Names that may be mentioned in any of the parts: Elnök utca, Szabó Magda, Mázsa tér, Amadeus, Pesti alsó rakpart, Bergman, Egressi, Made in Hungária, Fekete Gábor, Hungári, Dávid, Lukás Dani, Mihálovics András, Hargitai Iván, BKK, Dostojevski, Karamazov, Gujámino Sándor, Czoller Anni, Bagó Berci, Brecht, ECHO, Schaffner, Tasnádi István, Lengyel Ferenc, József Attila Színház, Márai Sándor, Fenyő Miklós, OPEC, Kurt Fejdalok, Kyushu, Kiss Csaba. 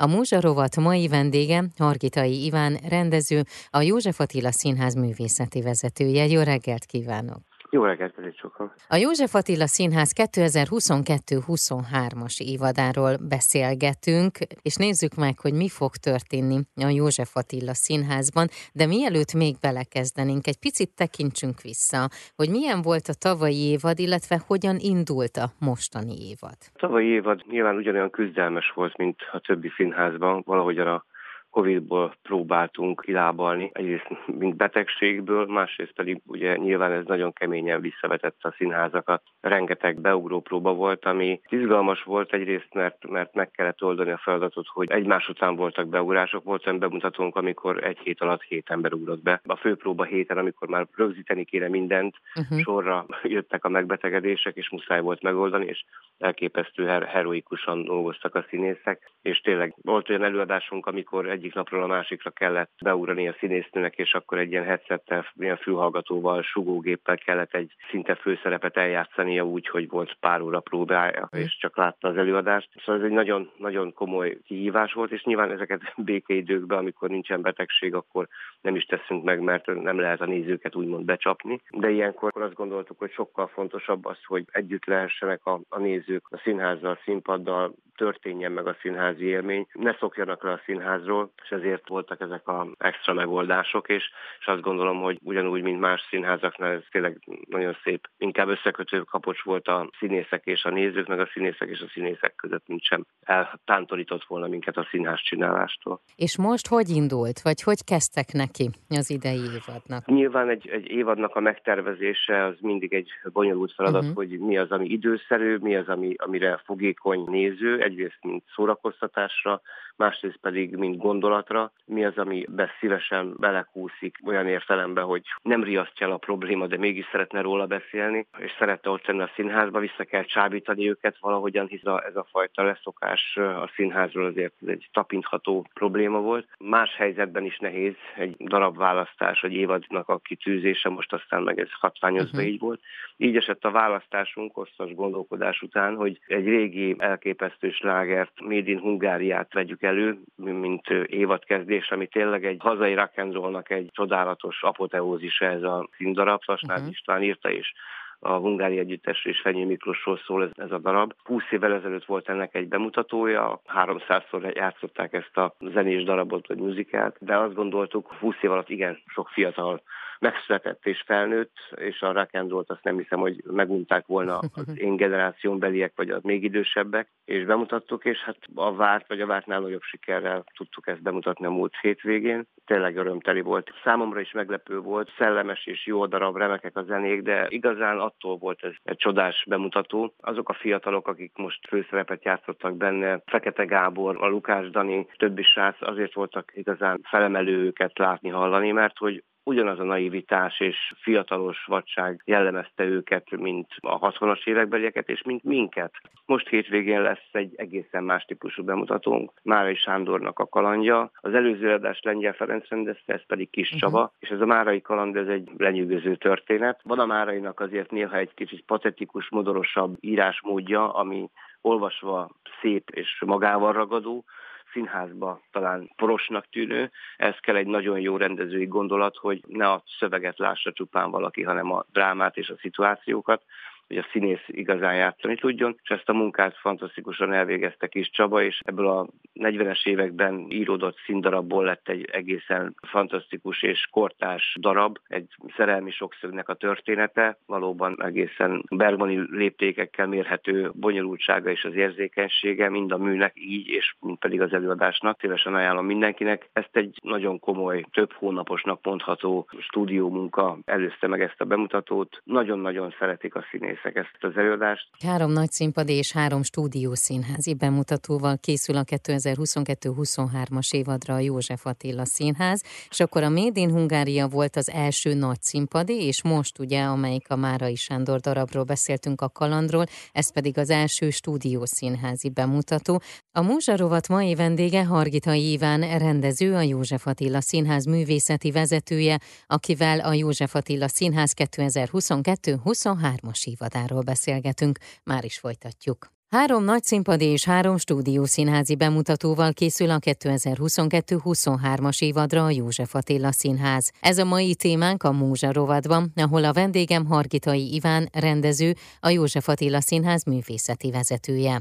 A Múzsarovat mai vendége Hargitai Iván rendező, a József Attila Színház művészeti vezetője. Jó reggelt kívánok! Jó reggelt, pedig sokan! A József Attila Színház 2022-23-as évadáról beszélgetünk, és nézzük meg, hogy mi fog történni a József Attila Színházban, de mielőtt még belekezdenénk, egy picit tekintsünk vissza, hogy milyen volt a tavalyi évad, illetve hogyan indult a mostani évad. A tavalyi évad nyilván ugyanolyan küzdelmes volt, mint a többi színházban, valahogyan a Covid-ból próbáltunk kilábalni, egyrészt mint betegségből, másrészt pedig ugye nyilván ez nagyon keményen visszavetette a színházakat. Rengeteg beugró próba volt, ami izgalmas volt egyrészt, mert meg kellett oldani a feladatot, hogy egymás után voltak beugrások, volt olyan bemutatónk, amikor egy hét alatt 7 ember ugrott be. A főpróba héten, amikor már rögzíteni kéne mindent, sorra jöttek a megbetegedések, és muszáj volt megoldani, és elképesztő heroikusan dolgoztak a színészek, és tényleg volt olyan előadásunk, amikor egyik napról a másikra kellett beugrani a színésznőnek, és akkor egy ilyen headsettel, ilyen fülhallgatóval, sugógéppel kellett egy szinte főszerepet eljátszania úgy, hogy volt pár óra próbája, és csak látta az előadást. Szóval ez egy nagyon-nagyon komoly kihívás volt, és nyilván ezeket békeidőkben, amikor nincsen betegség, akkor nem is teszünk meg, mert nem lehet a nézőket úgymond becsapni. De ilyenkor azt gondoltuk, hogy sokkal fontosabb az, hogy együtt lehessenek a nézők a színházzal, a színpaddal, történjen meg a színházi élmény, ne szokjanak le a színházról, és ezért voltak ezek az extra megoldások, és azt gondolom, hogy ugyanúgy, mint más színházaknál, ez tényleg nagyon szép, inkább összekötő kapocs volt a színészek és a nézők, meg a színészek és a színészek között, mint sem eltántorított volna minket a színház csinálástól. És most hogy indult, vagy hogy kezdtek neki az idei évadnak? Nyilván egy évadnak a megtervezése az mindig egy bonyolult feladat, hogy mi az, ami időszerű, mi az, amire fogékony néző, egyrészt mint szórakoztatásra, másrészt pedig mint gondolatra, mi az, ami szívesen belekúszik olyan értelemben, hogy nem riasztja el a probléma, de mégis szeretne róla beszélni, és szeretne ott lenni a színházba, vissza kell csábítani őket valahogyan, hisz ez a fajta leszokás a színházról azért egy tapintható probléma volt. Más helyzetben is nehéz egy darabválasztás, egy évadnak a kitűzése, most aztán meg ez hatványozva így volt. Így esett a választásunk hosszas gondolkodás után, hogy egy régi elképesztő slágert, Made in Hungáriát vegyük elő, mint évadkezdés, ami tényleg egy hazai rock and rollnak egy csodálatos apoteózise ez a színdarab. Tasnádi István írta, és a Hungári együttesről és Fenyő Miklósról szól ez a darab. 20 évvel ezelőtt volt ennek egy bemutatója, 300-szor játszották ezt a zenés darabot, vagy muzikát, de azt gondoltuk, 20 év alatt igen sok fiatal megszületett és felnőtt, és a rock and rollt azt nem hiszem, hogy megunták volna az én generáción beliek, vagy az még idősebbek, és bemutattuk, és hát a várt, vagy a vártnál nagyobb sikerrel tudtuk ezt bemutatni a múlt hétvégén. Tényleg örömteli volt. Számomra is meglepő volt, szellemes és jó darab, remekek a zenék, de igazán attól volt ez egy csodás bemutató. Azok a fiatalok, akik most főszerepet játszottak benne, Fekete Gábor, a Lukás Dani, többi srác, azért voltak igazán felemelő őket látni, hallani, mert hogy ugyanaz a naivitás és fiatalos vadság jellemezte őket, mint a 60-as évekbelieket, és mint minket. Most hétvégén lesz egy egészen más típusú bemutatónk, Márai Sándornak a kalandja. Az előző adást Lengyel Ferenc rendezte, ez pedig Kiss Csaba, és ez a Márai kaland, ez egy lenyűgöző történet. Van a Márainak azért néha egy kicsit patetikus, modorosabb írásmódja, ami olvasva szép és magával ragadó, színházba talán porosnak tűnő, ez kell egy nagyon jó rendezői gondolat, hogy ne a szöveget lássa csupán valaki, hanem a drámát és a szituációkat, hogy a színész igazán játszani tudjon, és ezt a munkát fantasztikusan elvégezte Kiss Csaba, és ebből a 40-es években íródott színdarabból lett egy egészen fantasztikus és kortárs darab, egy szerelmi sokszögnek a története, valóban egészen Bergmani léptékekkel mérhető bonyolultsága és az érzékenysége, mind a műnek így, és mind pedig az előadásnak. Szívesen ajánlom mindenkinek. Ezt egy nagyon komoly, több hónaposnak mondható stúdiómunka előzte meg ezt a bemutatót. Nagyon-nagyon szeretik a színész ezt az előadást. 3 nagy színpadi és 3 stúdió színházi bemutatóval készül a 2022-23-as évadra a József Attila Színház, és akkor a Made in Hungária volt az első nagy színpadi, és most ugye, amelyik a Márai Sándor darabról beszéltünk, a kalandról, ez pedig az első stúdió színházi bemutató. A Múzsarovat mai vendége Hargitai Iván rendező, a József Attila Színház művészeti vezetője, akivel a József Attila Színház 2022-23-as évadáról beszélgetünk, már is folytatjuk. Három nagyszínpadi és három stúdiószínházi bemutatóval készül a 2022-23-as évadra a József Attila Színház. Ez a mai témánk a Múzsa rovatban, ahol a vendégem Hargitai Iván rendező, a József Attila Színház művészeti vezetője.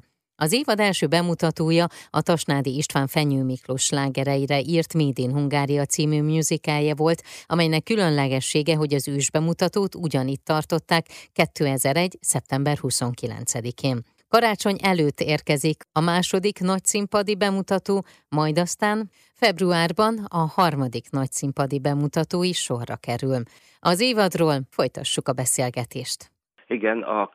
Az évad első bemutatója a Tasnádi István Fenyő Miklós slágereire írt Made in Hungária című musicalje volt, amelynek különlegessége, hogy az ősbemutatót ugyanitt tartották 2001. szeptember 29-én. Karácsony előtt érkezik a második nagyszínpadi bemutató, majd aztán februárban a harmadik nagyszínpadi bemutató is sorra kerül. Az évadról folytassuk a beszélgetést. Igen, a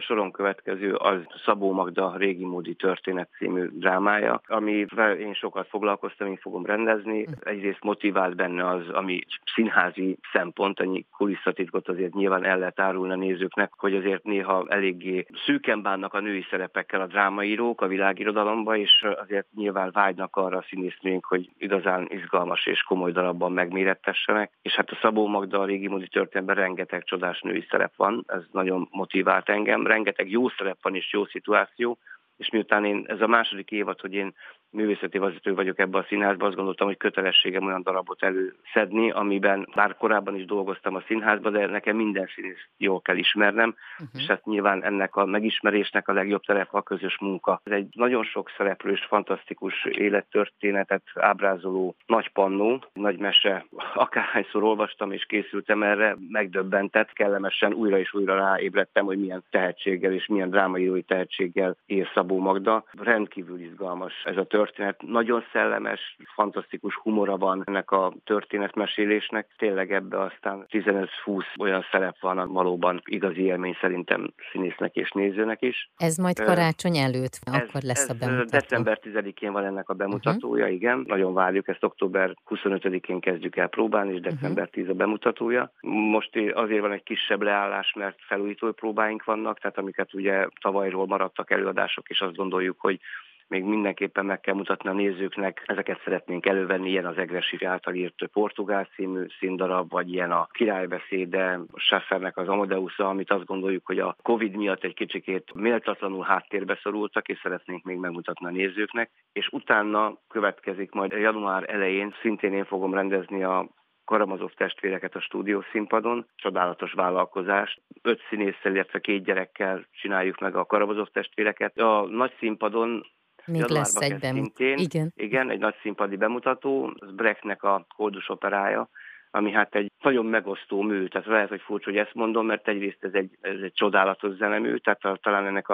soron következő az Szabó Magda Régi módi történet című drámája, amivel én sokat foglalkoztam, én fogom rendezni. Egyrészt motivált benne az, ami színházi szempont, annyi kulisszatitkot azért nyilván el lehet árulni a nézőknek, hogy azért néha eléggé szűken bánnak a női szerepekkel a drámaírók a világirodalomba, és azért nyilván vágynak arra a színésznőink, hogy igazán izgalmas és komoly darabban megmérettessenek. És hát a Szabó Magda a Régi módi történetben rengeteg csodás női szerep van, ez nagyon motivált engem, rengeteg jó szerep van és jó szituáció, és miután ez a második évad, hogy én művészeti vezető vagyok ebben a színházban, azt gondoltam, hogy kötelességem olyan darabot előszedni, amiben már korábban is dolgoztam a színházban, de nekem minden színészt jól kell ismernem, és hát nyilván ennek a megismerésnek a legjobb terepe a közös munka. Ez egy nagyon sok szereplős, fantasztikus élettörténetet ábrázoló nagy pannó, nagy mese. Akárhányszor olvastam és készültem erre, megdöbbentett, kellemesen újra és újra ráébredtem, hogy milyen tehetséggel és milyen drámaírói tehetséggel ér Szabó Magda. Rendkívül izgalmas ez a történet, nagyon szellemes, fantasztikus humora van ennek a történetmesélésnek. Tényleg ebbe aztán 15-20 olyan szerep van, valóban igazi élmény szerintem színésznek és nézőnek is. Ez majd karácsony előtt, akkor lesz a bemutató. December 10-én van ennek a bemutatója, igen. Nagyon várjuk, ezt október 25-én kezdjük el próbálni, és december 10 a bemutatója. Most azért van egy kisebb leállás, mert felújító próbáink vannak, tehát amiket ugye tavalyról maradtak előadások, és azt gondoljuk, hogy még mindenképpen meg kell mutatni a nézőknek, ezeket szeretnénk elővenni, ilyen az Egressi által írt Portugál című színdarab, vagy ilyen a Királybeszéde, Schaffnernek az Amadeusza, amit azt gondoljuk, hogy a Covid miatt egy kicsikét méltatlanul háttérbe szorultak, és szeretnénk még megmutatni a nézőknek, és utána következik majd január elején, szintén én fogom rendezni a Karamazov testvéreket a stúdió színpadon, csodálatos vállalkozást. 5 színésszel, illetve 2 gyerekkel csináljuk meg a Karamazov testvéreket. A nagy színpadon még lesz egy bemutató. Igen, egy nagy színpadi bemutató, az Brechtnek a Koldus operája, ami hát egy nagyon megosztó mű, tehát lehet, hogy furcsa, hogy ezt mondom, mert egyrészt ez egy csodálatos zenemű, tehát talán ennek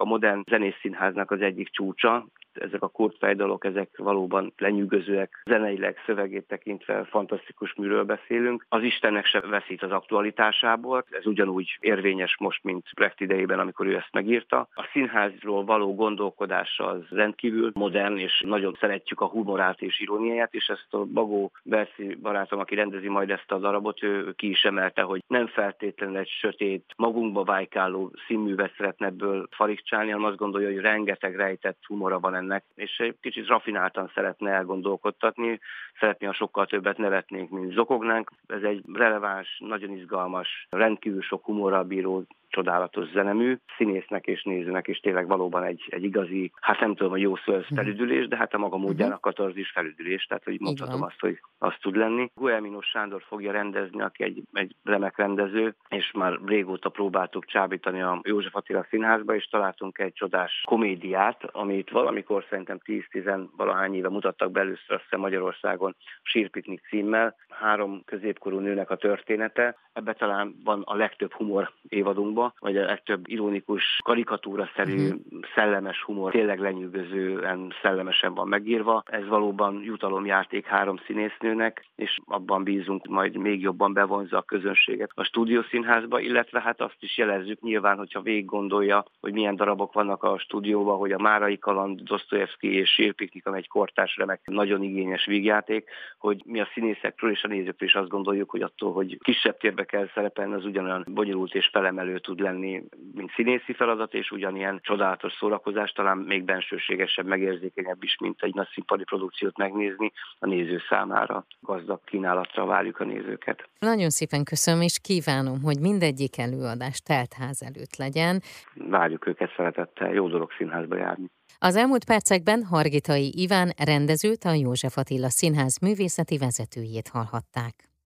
a modern zenészszínháznak az egyik csúcsa. Ezek a Kurt Fejdalok, ezek valóban lenyűgözőek, zeneileg, szövegét tekintve fantasztikus műről beszélünk. Az Istennek se veszít az aktualitásából, ez ugyanúgy érvényes most, mint Brecht idejében, amikor ő ezt megírta. A színházról való gondolkodása az rendkívül modern, és nagyon szeretjük a humorát és iróniáját, és ezt a Bagó Berci barátom, aki rendezi majd ezt a darabot, ő ki is emelte, hogy nem feltétlenül egy sötét, magunkba vájkáló színművet szeretne ebből farigcsálni, hanem azt gondolja, hogy rengeteg rejtett humora van ennek, és egy kicsit rafináltan szeretne elgondolkodtatni, szeretné, ha sokkal többet nevetnénk, mint zokognánk. Ez egy releváns, nagyon izgalmas, rendkívül sok humorral bíró, csodálatos zenemű, színésznek és nézőnek is tényleg valóban egy igazi, hát nem tudom, hogy jó szó, ez felüdülés, de hát a maga módján a katarzis felüdülés, tehát hogy mondhatom azt, hogy azt tud lenni. Gujámino Sándor fogja rendezni, aki egy remek rendező, és már régóta próbáltuk csábítani a József Attila Színházba, és találtunk egy csodás komédiát, amit valamikor szerintem 10-10 valahány éve mutattak be először, azt hiszem Magyarországon, Sírpiknik címmel, 3 középkorú nőnek a története. Ebbe talán van a legtöbb humor évadunkban, vagy a legtöbb ironikus, karikatúraszerű, szellemes humor, tényleg lenyűgözően szellemesen van megírva. Ez valóban jutalomjáték 3 színésznőnek, és abban bízunk, majd még jobban bevonza a közönséget a stúdiószínházba, illetve hát azt is jelezzük nyilván, hogyha végiggondolja, hogy milyen darabok vannak a stúdióban, hogy a Márai kaland, Dostojevski és Sírpiknik, amely egy kortárs remek, nagyon igényes vígjáték, hogy mi a színészekről és a nézőkről is azt gondoljuk, hogy attól, hogy kisebb térbe kell szerepelni, az ugyanolyan bonyolult és felemelő tud lenni, mint színészi feladat, és ugyanilyen csodálatos szórakozás, talán még bensőségesebb, megérzékenyebb is, mint egy nagy színpadi produkciót megnézni a néző számára. Gazdag kínálatra várjuk a nézőket. Nagyon szépen köszönöm, és kívánom, hogy mindegyik előadás teltház előtt legyen. Várjuk őket szeretettel, jó dolog színházba járni. Az elmúlt percekben Hargitai Iván rendezőt, a József Attila Színház művészeti vezetőjét hallhatták.